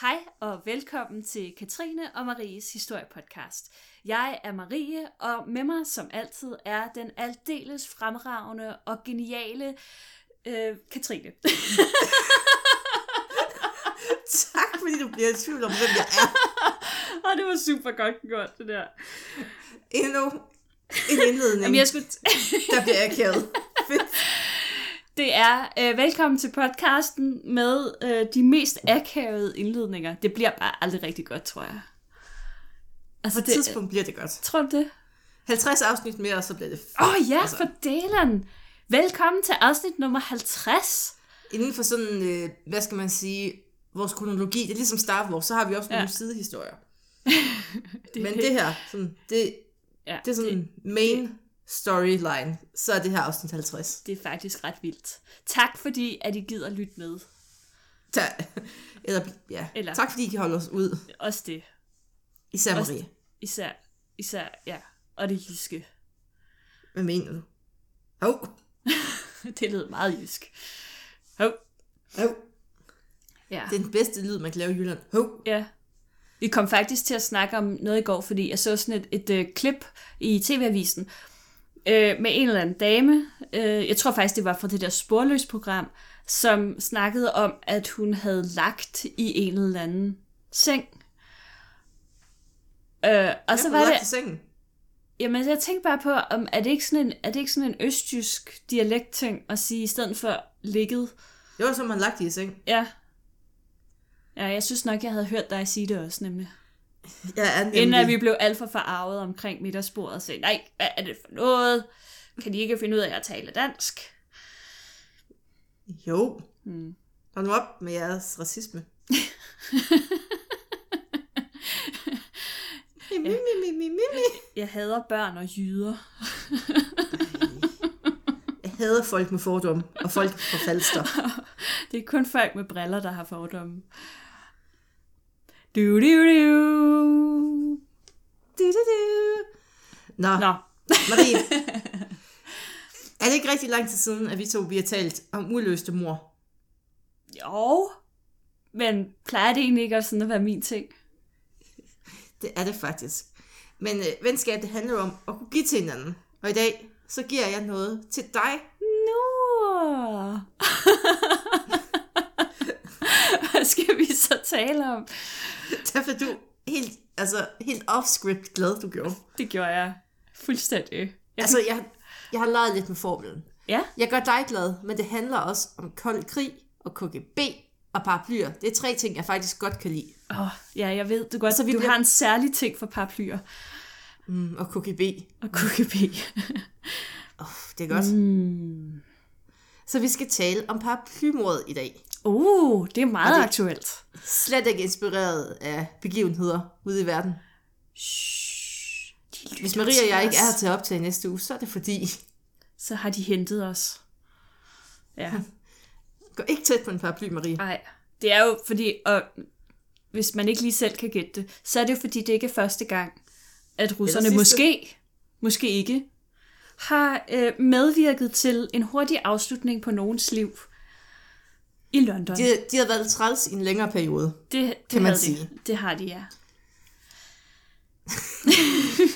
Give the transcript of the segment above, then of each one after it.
Hej og velkommen til Katrine og Maries historiepodcast. Jeg er Marie, og med mig som altid er den aldeles fremragende og geniale Katrine. Tak, fordi du bliver i tvivl om, hvem jeg er. Og det var super godt gjort, det der. Endnu en indledning. Jamen, jeg skulle... Der bliver jeg kævet. Det er velkommen til podcasten med de mest akavede indledninger. Det bliver bare aldrig rigtig godt, tror jeg. Altså, på et tidspunkt bliver det godt. Tror du det? 50 afsnit mere, og så bliver det... for delen. Velkommen til afsnit nummer 50. Inden for sådan, hvad skal man sige, vores kronologi, det er ligesom Star Wars, så har vi også nogle sidehistorier. Men det her, sådan, det er sådan det, main... storyline, så er det her afsnit 50. Det er faktisk ret vildt. Tak fordi, at I gider lytte med. Eller tak fordi, I holder os ud. Også det. Især Marie. Især, og det jyske. Hvad mener du? Hov. Det lød meget jysk. Hov. Hov. Ja. Det er den bedste lyd, man kan lave i Jylland. Hov. Ja. Vi kom faktisk til at snakke om noget i går, fordi jeg så sådan et klip i TV-avisen, med en eller anden dame, jeg tror faktisk det var fra det der Sporløs-program, som snakkede om, at hun havde lagt i en eller anden seng. Og så var det sengen. Jamen jeg tænkte bare på, om er det ikke sådan en østjysk dialektting at sige i stedet for ligget. Det var som man lagt i en seng. Ja. Ja, jeg synes nok jeg havde hørt dig sige det også nemlig. Inden at vi blev alt for forarvet omkring middagsbordet og sagde, nej, hvad er det for noget? Kan de ikke finde ud af at tale dansk? Jo. Hold nu op med jeres racisme. Jeg hader børn og jyder. Jeg hader folk med fordomme og folk med forfalster. Det er kun folk med briller, der har fordomme. Nå. Marie, er det ikke rigtig lang tid siden, at vi har talt om uløste mord? Jo, men plejer det egentlig ikke også sådan at være min ting? Det er det faktisk. Men venskab, det handler om at kunne give til hinanden. Og i dag, så giver jeg noget til dig. Nå. Hvad skal vi så tale om? Derfor du helt off-script glad, du gjorde. Det gjorde jeg fuldstændig. Jeg har leget lidt med formlen. Ja. Jeg gør dig glad, men det handler også om kold krig og KGB og paraplyer. Det er 3 ting, jeg faktisk godt kan lide. Ja, jeg ved det godt. Så du har en særlig ting for paraplyer. Og KGB. Det er godt. Så vi skal tale om paraplymordet i dag. Det er meget aktuelt. Slet ikke inspireret af begivenheder ude i verden. Shhh, hvis Maria og jeg ikke er her til at optage næste uge, så er det fordi... Så har de hentet os. Ja. Gå ikke tæt på en paraply, Maria. Nej, det er jo fordi... Og hvis man ikke lige selv kan gætte det, så er det jo fordi, det ikke er første gang, at russerne måske ikke, har medvirket til en hurtig afslutning på nogens liv. I London. De har været træls i en længere periode, det kan man sige. Det har de, ja.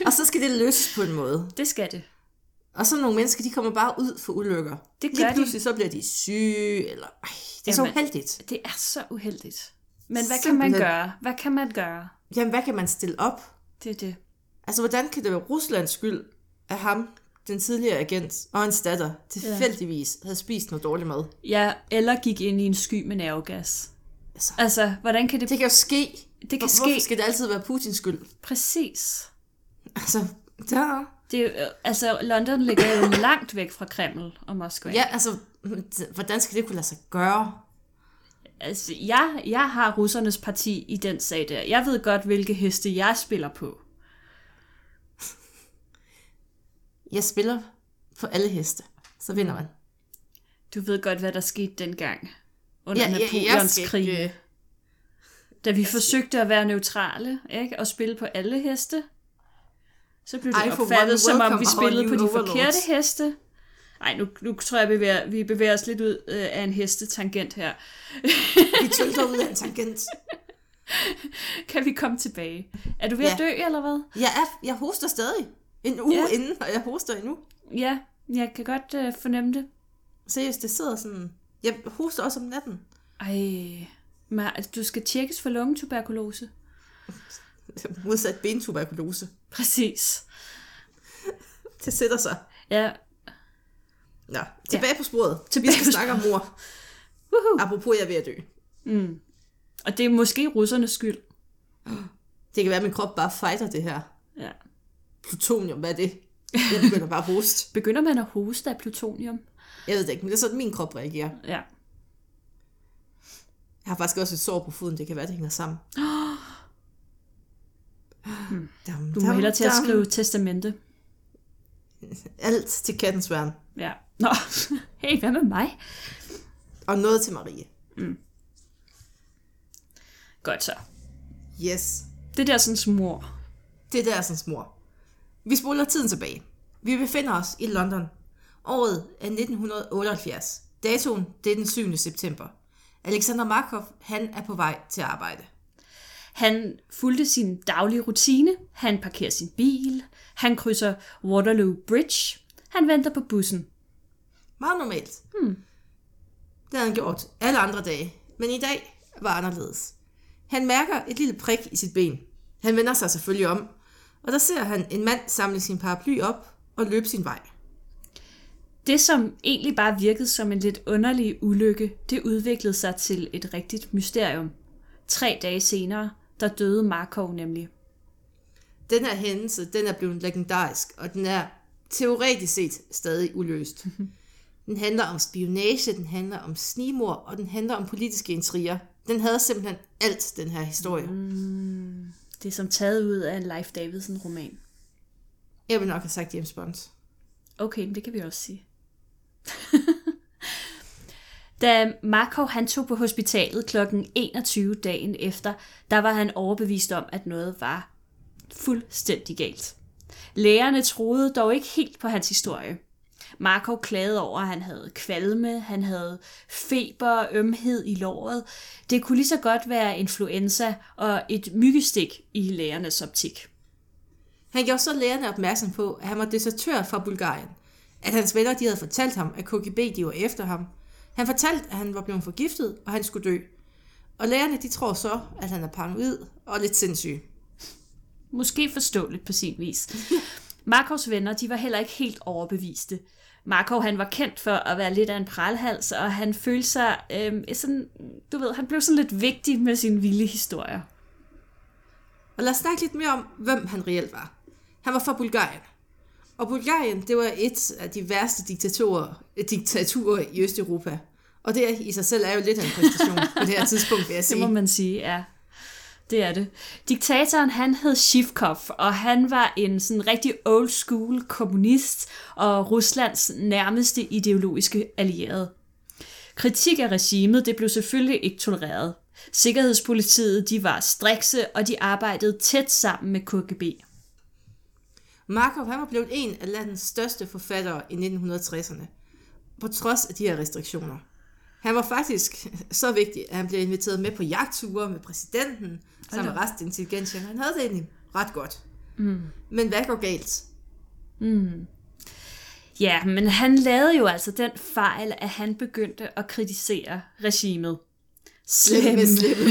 Og så skal det løses på en måde. Det skal det. Og så nogle mennesker, de kommer bare ud for ulykker. Det gør de. Pludselig så bliver de syge, eller... Jamen, så uheldigt. Det er så uheldigt. Men hvad kan man gøre? Jamen, hvad kan man stille op? Det er det. Altså, hvordan kan det være Ruslands skyld, at ham... den tidligere agent og hans datter tilfældigvis havde spist noget dårlig mad. Ja, eller gik ind i en sky med nervegas. Altså, hvordan kan det... Det kan jo ske. Hvorfor skal det altid være Putins skyld? Præcis. Altså, der... London ligger jo langt væk fra Kreml og Moskva. Ja, altså, hvordan skal det kunne lade sig gøre? Altså, jeg har russernes parti i den sag der. Jeg ved godt, hvilke heste jeg spiller på. Jeg spiller på alle heste, så vinder man. Du ved godt, hvad der skete dengang under Napoleons krig. Da vi forsøgte at være neutrale, ikke, og spille på alle heste, så blev det opfattet, som om vi spillede på de forkerte heste. Nej, nu tror jeg, vi bevæger os lidt ud af en hestetangent her. Vi tølter ud af en tangent. Kan vi komme tilbage? Er du ved at dø, eller hvad? Jeg hoster stadig. En uge inden, og jeg hoster endnu. Ja, jeg kan godt fornemme det. Seriøst, det sidder sådan... Jeg hoster også om natten. Ej, men du skal tjekkes for lungetuberkulose. Modsat bentuberkulose. Præcis. Det sætter sig. Ja. Nå, tilbage på sporet. Vi skal snakke om mor. Apropos, jeg er ved at dø. Mm. Og det er måske russernes skyld. Det kan være, at min krop bare fighter det her. Ja. Plutonium, hvad er det? Jeg begynder bare at hoste. Begynder man at hoste af plutonium? Jeg ved det ikke, men det er sådan, min krop reagerer. Ja. Jeg har faktisk også et sår på foden, det kan være, det hænger sammen. Du må hellere til at skrive testamente. Alt til kattens værn. Ja. Nå, hey, hvad med mig? Og noget til Marie. Mm. Godt så. Yes. Det der sådan mor. Det der sådan mor. Vi spoler tiden tilbage. Vi befinder os i London. Året er 1978. Datoen, det er den 7. september. Alexander Markov, han er på vej til arbejde. Han fulgte sin daglige rutine. Han parkerer sin bil. Han krydser Waterloo Bridge. Han venter på bussen. Meget normalt. Det havde han gjort alle andre dage, men i dag var anderledes. Han mærker et lille prik i sit ben. Han vender sig selvfølgelig om, og der ser han en mand samle sin paraply op og løbe sin vej. Det, som egentlig bare virkede som en lidt underlig ulykke, det udviklede sig til et rigtigt mysterium. 3 dage senere, der døde Markov nemlig. Den her hændelse, den er blevet legendarisk, og den er teoretisk set stadig uløst. Den handler om spionage, den handler om snigmord, og den handler om politiske intriger. Den havde simpelthen alt, den her historie. Det er som taget ud af en Leif Davidsen-roman. Jeg vil nok have sagt James Bond. Okay, det kan vi også sige. Da Markov han tog på hospitalet kl. 21 dagen efter, der var han overbevist om, at noget var fuldstændig galt. Lægerne troede dog ikke helt på hans historie. Markov klagede over, at han havde kvalme, han havde feber og ømhed i låret. Det kunne lige så godt være influenza og et myggestik i lægernes optik. Han gjorde så lægerne opmærksom på, at han var desertør fra Bulgarien. At hans venner de havde fortalt ham, at KGB de var efter ham. Han fortalte, at han var blevet forgiftet, og han skulle dø. Og lægerne de tror så, at han er paranoid og lidt sindssyg. Måske forståeligt på sin vis. Markovs venner, de var heller ikke helt overbeviste. Markov, han var kendt for at være lidt af en pralhals, og han følte sig sådan, du ved, han blev sådan lidt vigtig med sine vilde historier. Og lad os snakke lidt mere om, hvem han reelt var. Han var fra Bulgarien. Og Bulgarien, det var et af de værste diktaturer i Østeuropa. Og det i sig selv er jo lidt af en præstation på det her tidspunkt, vil jeg sige. Det må man sige, ja. Det er det. Diktatoren, han hed Zhivkov, og han var en sådan rigtig old school kommunist og Ruslands nærmeste ideologiske allierede. Kritik af regimet, det blev selvfølgelig ikke tolereret. Sikkerhedspolitiet, de var strikse, og de arbejdede tæt sammen med KGB. Markov, han var blevet en af landets største forfattere i 1960'erne, på trods af de her restriktioner. Han var faktisk så vigtig, at han blev inviteret med på jagtture med præsidenten, sammen med resten af intelligensen. Han havde det egentlig ret godt. Mm. Men hvad går galt? Mm. Ja, men han lavede jo altså den fejl, at han begyndte at kritisere regimet. Slemme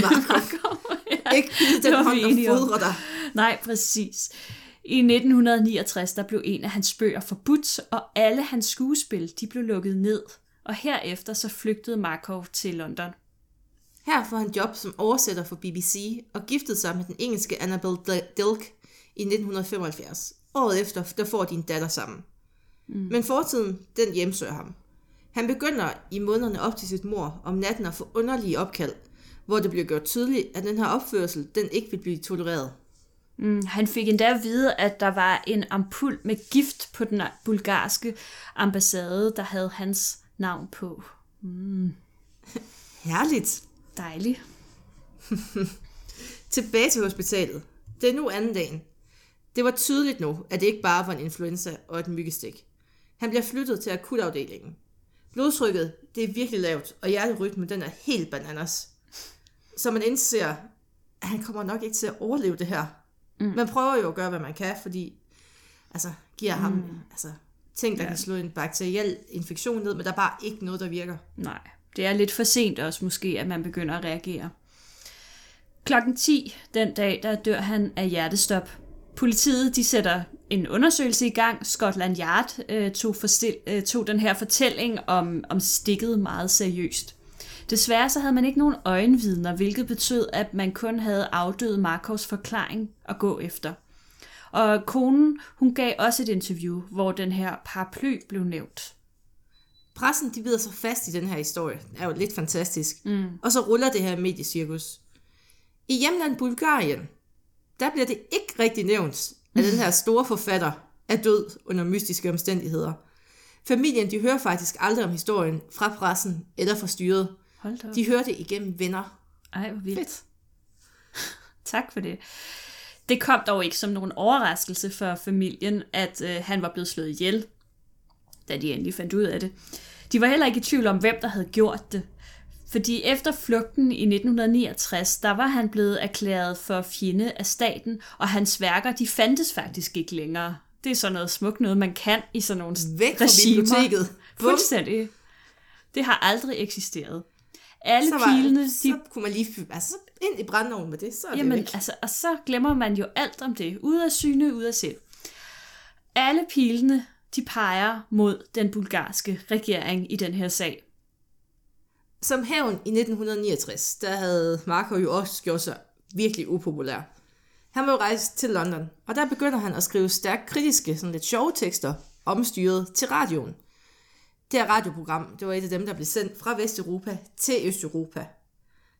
Markov. Ikke den hånd, der fodrer dig. Nej, præcis. I 1969 der blev en af hans bøger forbudt, og alle hans skuespil de blev lukket ned. Og herefter så flygtede Markov til London. Her får han job som oversætter for BBC og giftede sig med den engelske Annabelle Dilk i 1975. Året efter, der får de en datter sammen. Mm. Men fortiden, den hjemsøger ham. Han begynder i månederne op til sit mord om natten at få underlige opkald, hvor det bliver gjort tydeligt, at den her opførsel, den ikke vil blive tolereret. Han fik endda at vide, at der var en ampul med gift på den bulgarske ambassade, der havde hans navn på. Mm. Herligt. Dejligt. Tilbage til hospitalet. Det er nu anden dagen. Det var tydeligt nu, at det ikke bare var en influenza og et myggestik. Han bliver flyttet til akutafdelingen. Blodtrykket, det er virkelig lavt, og hjerterytmen, den er helt bananas. Så man indser, han kommer nok ikke til at overleve det her. Mm. Man prøver jo at gøre, hvad man kan, fordi altså, giver ham altså, ting, der kan slå en bakteriel infektion ned, men der er bare ikke noget, der virker. Nej, det er lidt for sent også måske, at man begynder at reagere. Klokken 10 den dag, der dør han af hjertestop. Politiet, de sætter en undersøgelse i gang. Scotland Yard tog den her fortælling om stikket meget seriøst. Desværre så havde man ikke nogen øjenvidner, hvilket betød, at man kun havde afdøde Markovs forklaring at gå efter. Og konen, hun gav også et interview, hvor den her paraply blev nævnt. Pressen, de bider sig fast i den her historie. Det er jo lidt fantastisk. Mm. Og så ruller det her mediecirkus. I hjemlandet Bulgarien, der bliver det ikke rigtig nævnt, at den her store forfatter er død under mystiske omstændigheder. Familien, de hører faktisk aldrig om historien fra pressen eller fra styret. De hører det igennem venner. Ej, hvor vildt. Fedt. Tak for det. Det kom dog ikke som nogen overraskelse for familien, at han var blevet slået ihjel, da de endelig fandt ud af det. De var heller ikke i tvivl om, hvem der havde gjort det. Fordi efter flugten i 1969, der var han blevet erklæret for fjende af staten, og hans værker, de fandtes faktisk ikke længere. Det er sådan noget smukt noget, man kan i sådan nogle væk regimer. Væk fra biblioteket. Fuldstændig. Det har aldrig eksisteret. Alle pilene... Så kunne man lige... Altså, ind i brændeovnen med det, så er det væk. Altså, og så glemmer man jo alt om det. Ude af syne, ude af sind. Alle pilene, de peger mod den bulgarske regering i den her sag. Som hævn i 1969, der havde Markov jo også gjort sig virkelig upopulær. Han var jo rejst til London, og der begynder han at skrive stærkt kritiske, sådan lidt sjove tekster, omstyret til radioen. Det her radioprogram, det var et af dem, der blev sendt fra Vesteuropa til Østeuropa.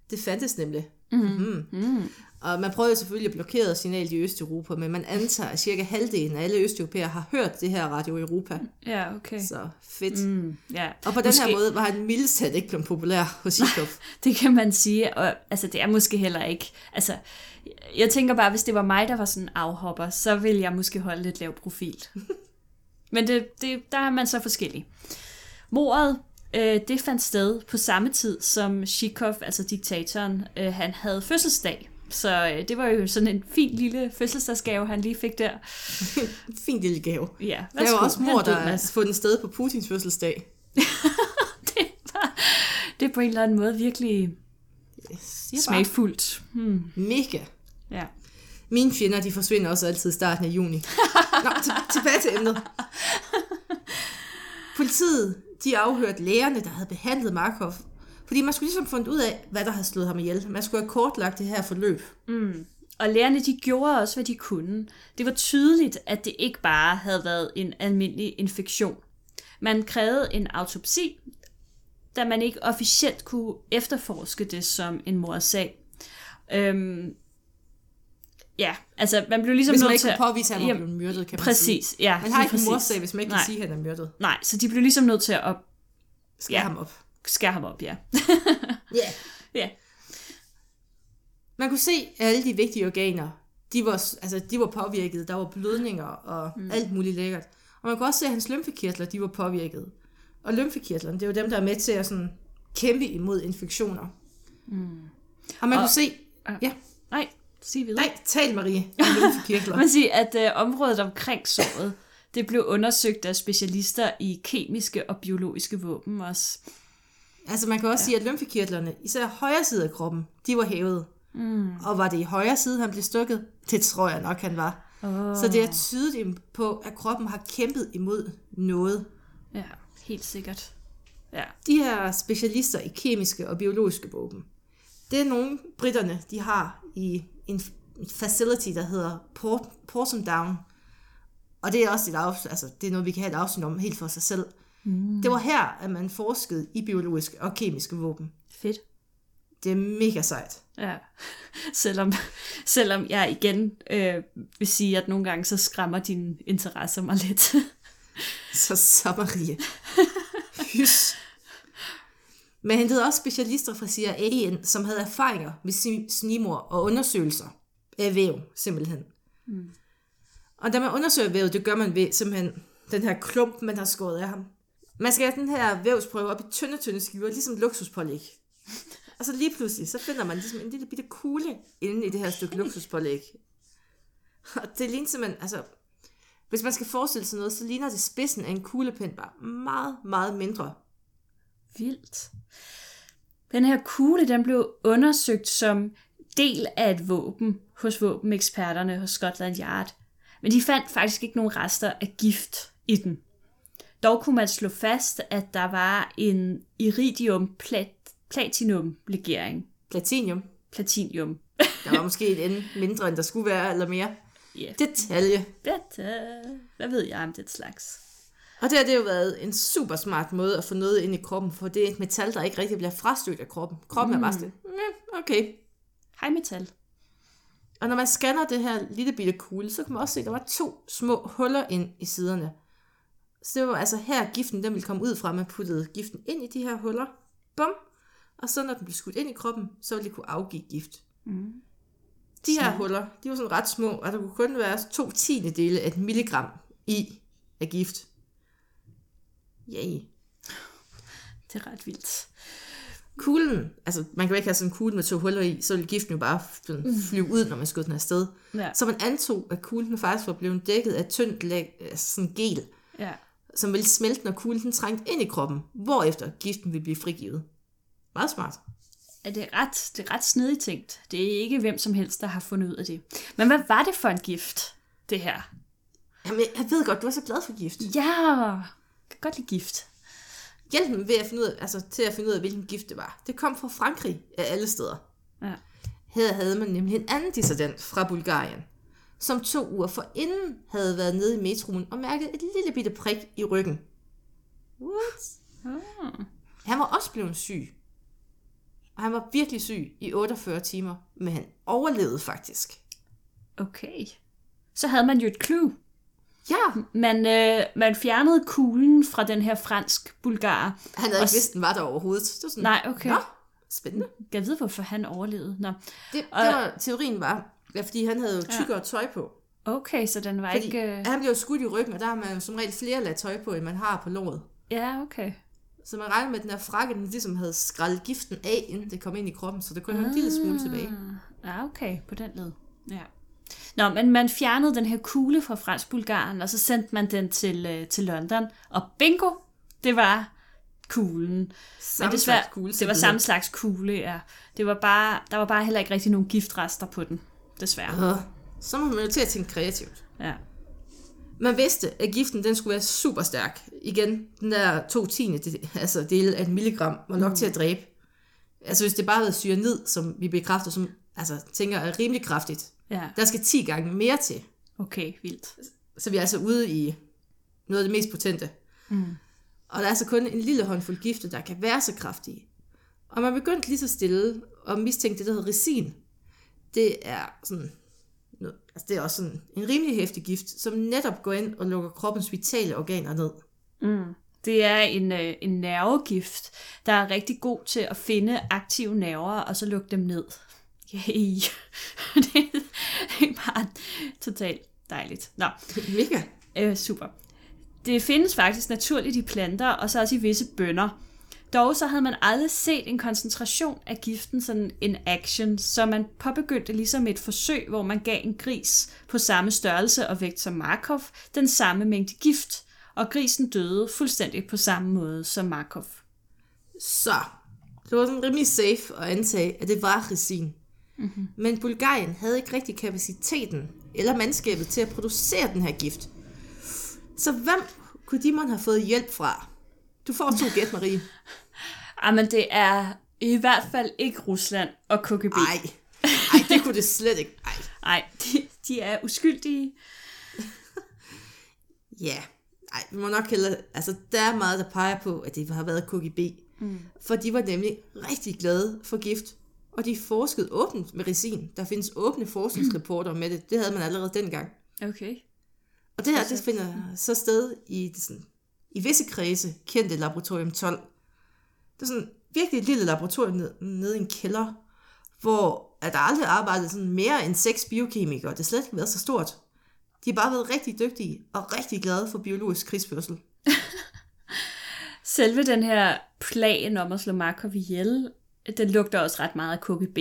Det fandtes nemlig. Mm-hmm. Mm-hmm. Og man prøvede selvfølgelig at blokere signalet i Østeuropa, men man antager, at cirka halvdelen af alle østeuropæere har hørt det her Radio Europa. Ja, okay. Så fedt. Mm, yeah. Og på den her måde var han mildest talt ikke blevet populær hos Zhivkov. Det kan man sige, og altså, det er måske heller ikke... Altså, jeg tænker bare, hvis det var mig, der var sådan en afhopper, så ville jeg måske holde lidt lav profil. Men der er man så forskellig. Mordet, det fandt sted på samme tid, som Zhivkov, altså diktatoren, han havde fødselsdag. Så det var jo sådan en fin lille fødselsdagsgave, han lige fik der. Fin lille gave. Ja, der var også mor, der har fundet sted på Putins fødselsdag. Det er på en eller anden måde virkelig smagfuldt. Hmm. Mega. Ja. Mine fjender, de forsvinder også altid i starten af juni. Nå, tilbage til emnet. Politiet, de afhørte lægerne, der havde behandlet Markov. Fordi man skulle ligesom fundet ud af, hvad der havde slået ham ihjel. Man skulle have kortlagt det her forløb. Mm. Og lærerne, de gjorde også, hvad de kunne. Det var tydeligt, at det ikke bare havde været en almindelig infektion. Man krævede en autopsi, da man ikke officielt kunne efterforske det som en mordsag. Ja, altså man blev ligesom nødt til... Hvis man ikke kunne påvise, at han var blevet myrdet, kan man præcis, sige. Ja, man har ikke en mordsag, hvis man ikke kan sige, at han er myrdet. Nej, så de blev ligesom nødt til at... Skære ham op. Skær ham op, ja. Ja. Yeah. Yeah. Man kunne se, at alle de vigtige organer, de var påvirket. Der var blødninger og alt muligt lækkert. Og man kunne også se, at hans lymfekirtler, de var påvirket. Og lymfekirtlerne, det er jo dem, der er med til at sådan kæmpe imod infektioner. Mm. Og man kunne se... Ja. Nej, sig videre. Nej, tal Marie om lymfekirtler. Man siger, at området omkring såret, det blev undersøgt af specialister i kemiske og biologiske våben også. Altså man kan også sige, at lymfekirtlerne, især højre side af kroppen, de var hævet. Mm. Og var det i højre side, han blev stukket? Det tror jeg nok, han var. Oh. Så det er tydeligt på, at kroppen har kæmpet imod noget. Ja, helt sikkert. Ja. De her specialister i kemiske og biologiske våben, det er nogle britterne, de har i en facility, der hedder Portsum Down. Og det er også det er noget, vi kan have et afsyn om helt for sig selv. Mm. Det var her, at man forskede i biologiske og kemiske våben. Fedt. Det er mega sejt. Ja, selvom jeg igen vil sige, at nogle gange så skræmmer dine interesser mig lidt. så Marie. Hys. Men han havde også specialister fra CIA'en, som havde erfaringer med snigmord og undersøgelser af væv, simpelthen. Mm. Og da man undersøger vævet, det gør man ved simpelthen den her klump, man har skåret af ham. Man skal have den her vævsprøve op i tynde skiver, ligesom luksuspålæg. Og så lige pludselig, så finder man ligesom en lille bitte kugle inde i det her stykke luksuspålæg. Og det ligner simpelthen, altså, hvis man skal forestille sig noget, så ligner det spidsen af en kuglepind bare meget, meget mindre. Vildt. Den her kugle, den blev undersøgt som del af et våben hos våbeneksperterne hos Scotland Yard. Men de fandt faktisk ikke nogen rester af gift i den. Dog kunne man slå fast, at der var en iridium-platinum-legering. Platinium. Der var måske et ende mindre, end der skulle være, eller mere. Yeah. Detalje. Hvad ved jeg om det slags? Og det har det jo været en super smart måde at få noget ind i kroppen, for det er et metal, der ikke rigtig bliver frastødt af kroppen. Kroppen er bare sådan, okay. Hej metal. Og når man scanner det her lille bitte kugle, så kan man også se, at der var 2 små huller ind i siderne. Så det var altså her, giften den ville komme ud fra, at man puttede giften ind i de her huller. Bum! Og så når den blev skudt ind i kroppen, så ville de kunne afgive gift. Mm. De her huller, de var sådan ret små, og der kunne kun være 0,2 af et milligram i af gift. Yay. Det er ret vildt. Kuglen, altså man kan jo ikke have sådan en kugle med 2 huller i, så ville giften jo bare flyve ud, når man skød den afsted. Ja. Så man antog, at kuglen faktisk var blevet dækket af tyndt lag, altså sådan gel, som ville smelte, når kuglen trængte ind i kroppen, hvorefter giften ville blive frigivet. Meget smart. Ja, det er ret snedigt tænkt. Det er ikke hvem som helst, der har fundet ud af det. Men hvad var det for en gift, det her? Jamen, jeg ved godt, du er så glad for gift. Ja, jeg kan godt lide gift. Hjælpen ved at finde ud af, altså, til at finde ud af, hvilken gift det var, det kom fra Frankrig af alle steder. Ja. Her havde man nemlig en anden dissident fra Bulgarien, som 2 uger forinden havde været nede i metroen og mærket et lille bitte prik i ryggen. What? Hmm. Han var også blevet syg. Og han var virkelig syg i 48 timer, men han overlevede faktisk. Okay. Så havde man jo et clue. Ja. Man fjernede kuglen fra den her fransk-bulgar. Han havde ikke vidst, den var der overhovedet. Det var sådan, nej, okay. Nå, spændende. Jeg ved, hvorfor han overlevede. Nå. Teorien var, ja, fordi han havde jo tykkere tøj på. Okay, så den var fordi ikke... han blev skudt i ryggen, og der har man jo som regel flere lag tøj på, end man har på låret. Ja, okay. Så man regner med, at den her frakke, den ligesom havde skrællet giften af, inden det kom ind i kroppen, så det kunne have en lille smule tilbage. Ja, okay, på den led. Ja. Nå, men man fjernede den her kugle fra fransk-bulgaren, og så sendte man den til London, og bingo, det var kuglen. Det var samme slags kugle, ja. Der var bare heller ikke rigtig nogen giftrester på den, desværre. Så må man jo til at tænke kreativt. Ja. Man vidste, at giften den skulle være super stærk. Igen, den der 0,2 altså dele af 1 milligram var nok til at dræbe. Altså hvis det bare havde været cyanid, som vi bekræfter, som altså, tænker er rimelig kraftigt. Ja. Der skal 10 gange mere til. Okay, vildt. Så vi er altså ude i noget af det mest potente. Mm. Og der er altså kun en lille håndfuld gifte, der kan være så kraftige. Og man begyndte lige så stille og mistænke det, der hedder resin. Det er sådan... altså det er også sådan en rimelig hæftig gift, som netop går ind og lukker kroppens vitale organer ned. Mm. Det er en nervegift, der er rigtig god til at finde aktive nerver, og så lukke dem ned. Yay! Det er bare totalt dejligt. Nå. Mega! Super. Det findes faktisk naturligt i planter, og så også i visse bønner. Dog så havde man aldrig set en koncentration af giften sådan en action, så man påbegyndte ligesom et forsøg, hvor man gav en gris på samme størrelse og vægt som Markov den samme mængde gift, og grisen døde fuldstændig på samme måde som Markov. Så det var sådan rimelig safe at antage, at det var resin. Mm-hmm. Men Bulgarien havde ikke rigtig kapaciteten eller mandskabet til at producere den her gift. Så hvem kunne de måtte have fået hjælp fra? Du får 2 gæt, Marie. Jamen, det er i hvert fald ikke Rusland og KGB. Nej, det kunne det slet ikke. Nej, de er uskyldige. Ja, nej, vi må nok hellere... altså, der er meget, der peger på, at det har været KGB. Mm. For de var nemlig rigtig glade for gift. Og de forskede åbent med resin. Der findes åbne forskningsrapporter med det. Det havde man allerede dengang. Okay. Og det her, det finder så sted i... det sådan, i visse kredse kendte laboratorium 12. Det er sådan virkelig et lille laboratorium nede i en kælder, hvor der aldrig arbejdede sådan mere end 6 biokemikere. Det har slet ikke været så stort. De har bare været rigtig dygtige og rigtig glade for biologisk krigsførsel. Selve den her plan om at slå Markov ihjel Den lugter også ret meget af KGB.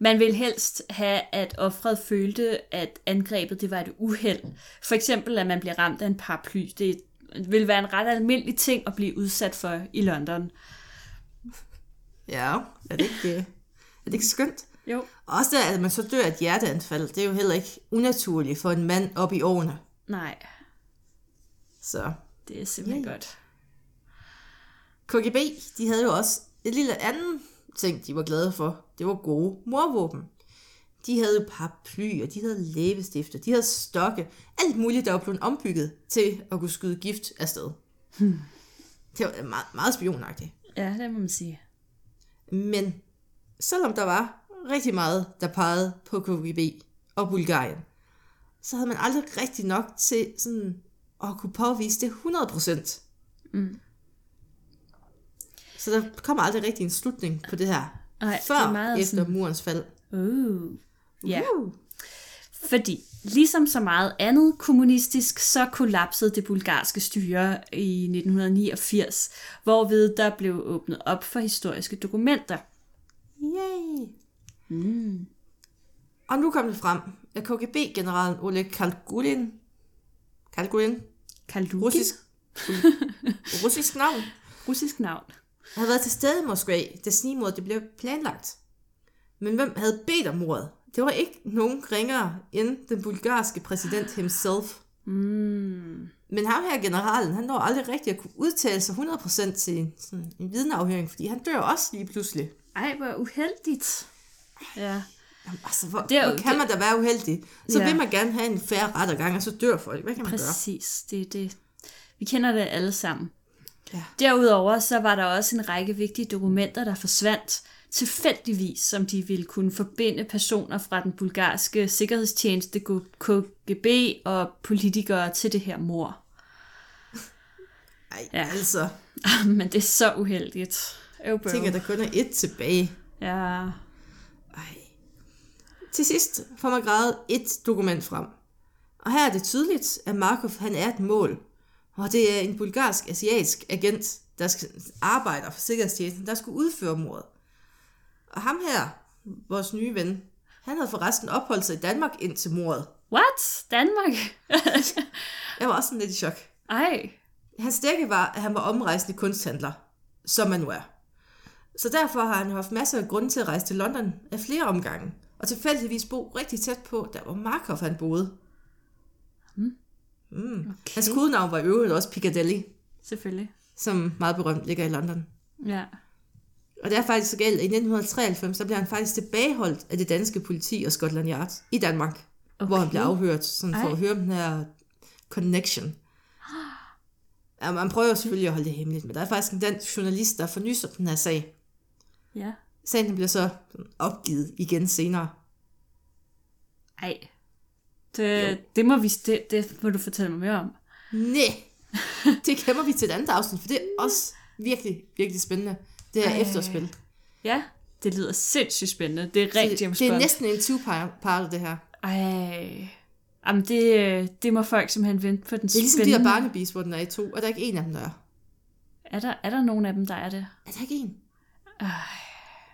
Man ville helst have, at offeret følte, at angrebet det var et uheld. For eksempel, at man bliver ramt af en paraply. Det ville være en ret almindelig ting at blive udsat for i London. Ja, er det ikke skønt? Jo. Også at man så dør af et hjerteanfald, det er jo heller ikke unaturligt for en mand op i årene. Nej. Så. Det er simpelthen godt. KGB, de havde jo også et lille andet ting, de var glade for. Det var gode mordvåben. De havde paraplyer, de havde læbestifter, de havde stokke. Alt muligt, der var blevet ombygget til at kunne skyde gift afsted. Det var meget, meget spionagtigt. Ja, det må man sige. Men selvom der var rigtig meget, der pegede på KGB og Bulgarien, så havde man aldrig rigtig nok til sådan at kunne påvise det 100%. Mm. Så der kommer aldrig rigtig en slutning på det her. Ej, før det efter sådan murens fald. Ja. Fordi ligesom så meget andet kommunistisk, så kollapsede det bulgarske styre i 1989, hvorved der blev åbnet op for historiske dokumenter. Yay! Mm. Og nu kom det frem, at KGB-generalen Oleg Kalugin? Russisk navn. Havde været til stede i Moskva, da snigmordet blev planlagt. Men hvem havde bedt om mordet? Det var ikke nogen ringere end den bulgarske præsident himself. Mm. Men ham her, generalen, han når aldrig rigtig at kunne udtale sig 100% til en vidneafhøring, fordi han dør også lige pludselig. Ej, hvor uheldigt. Ja. Jamen, altså, hvor kan man da være uheldig? Så vil man gerne have en færre rettergang, og så dør folk. Hvad kan man gøre? Præcis, det er det. Vi kender det alle sammen. Ja. Derudover så var der også en række vigtige dokumenter, der forsvandt tilfældigvis, som de ville kunne forbinde personer fra den bulgarske sikkerhedstjeneste, KGB og politikere til det her mord. Ej, ja. Altså. Men det er så uheldigt. Jeg tænker, der kun er et tilbage. Ja. Ej. Til sidst får man gravet et dokument frem. Og her er det tydeligt, at Markov han er et mål. Og det er en bulgarsk-asiatisk agent, der arbejder for sikkerhedstjenesten, der skulle udføre mordet. Og ham her, vores nye ven, han havde forresten opholdt sig i Danmark indtil mordet. What? Danmark? Jeg var også sådan lidt i chok. Ej. Hans dække var, at han var omrejsende kunsthandler, som man nu er. Så derfor har han haft masser af grunde til at rejse til London af flere omgange, og tilfældigvis bo rigtig tæt på, der hvor Markov han boede. Hmm. Mm. Okay. Hans kodenavn var i øvrigt også Piccadilly. Selvfølgelig. Som meget berømt ligger i London. Ja. Og det er faktisk så galt, at i 1993, så bliver han faktisk tilbageholdt af det danske politi og Scotland Yard i Danmark. Okay. Hvor han bliver afhørt, sådan for at høre den her connection. Ja, man prøver selvfølgelig at holde det hemmeligt, men der er faktisk en dansk journalist, der fornyser den her sag. Ja. Sagen bliver så opgivet igen senere. Ej. Det må du fortælle mig mere om. Nej, det gemmer vi til et andet afsnit, for det er også virkelig, virkelig spændende. Det er efterspil. Ja, det lyder sindssygt spændende. Det er rigtig James Bond. Det er næsten en two-parter, det her. Ej, jamen det må folk simpelthen vente på den spændende. Det er ligesom de der Barnabys, hvor den er i to, og der er ikke en af dem, der er. Er der nogen af dem, der er det? Er der ikke en? Ej.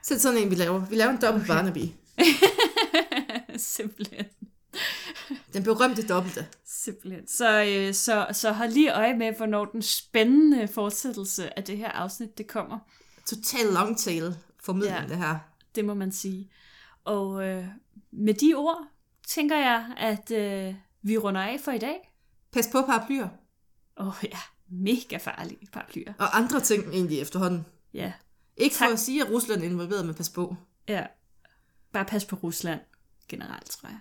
Så sådan en, vi laver. Vi laver en dobbelt Barnaby. Simpelthen. Den berømte dobbelte. Simpelthen. Så hold lige øje med, hvornår den spændende fortsættelse af det her afsnit, det kommer. Total long tail formidling, ja, det her. Det må man sige. Og med de ord, tænker jeg, at vi runder af for i dag. Pas på paraplyer. Ja, mega farlige paraplyer. Og andre ting egentlig efterhånden. Ja. Ikke for at sige, at Rusland er involveret, men pas på. Ja, bare pas på Rusland generelt, tror jeg.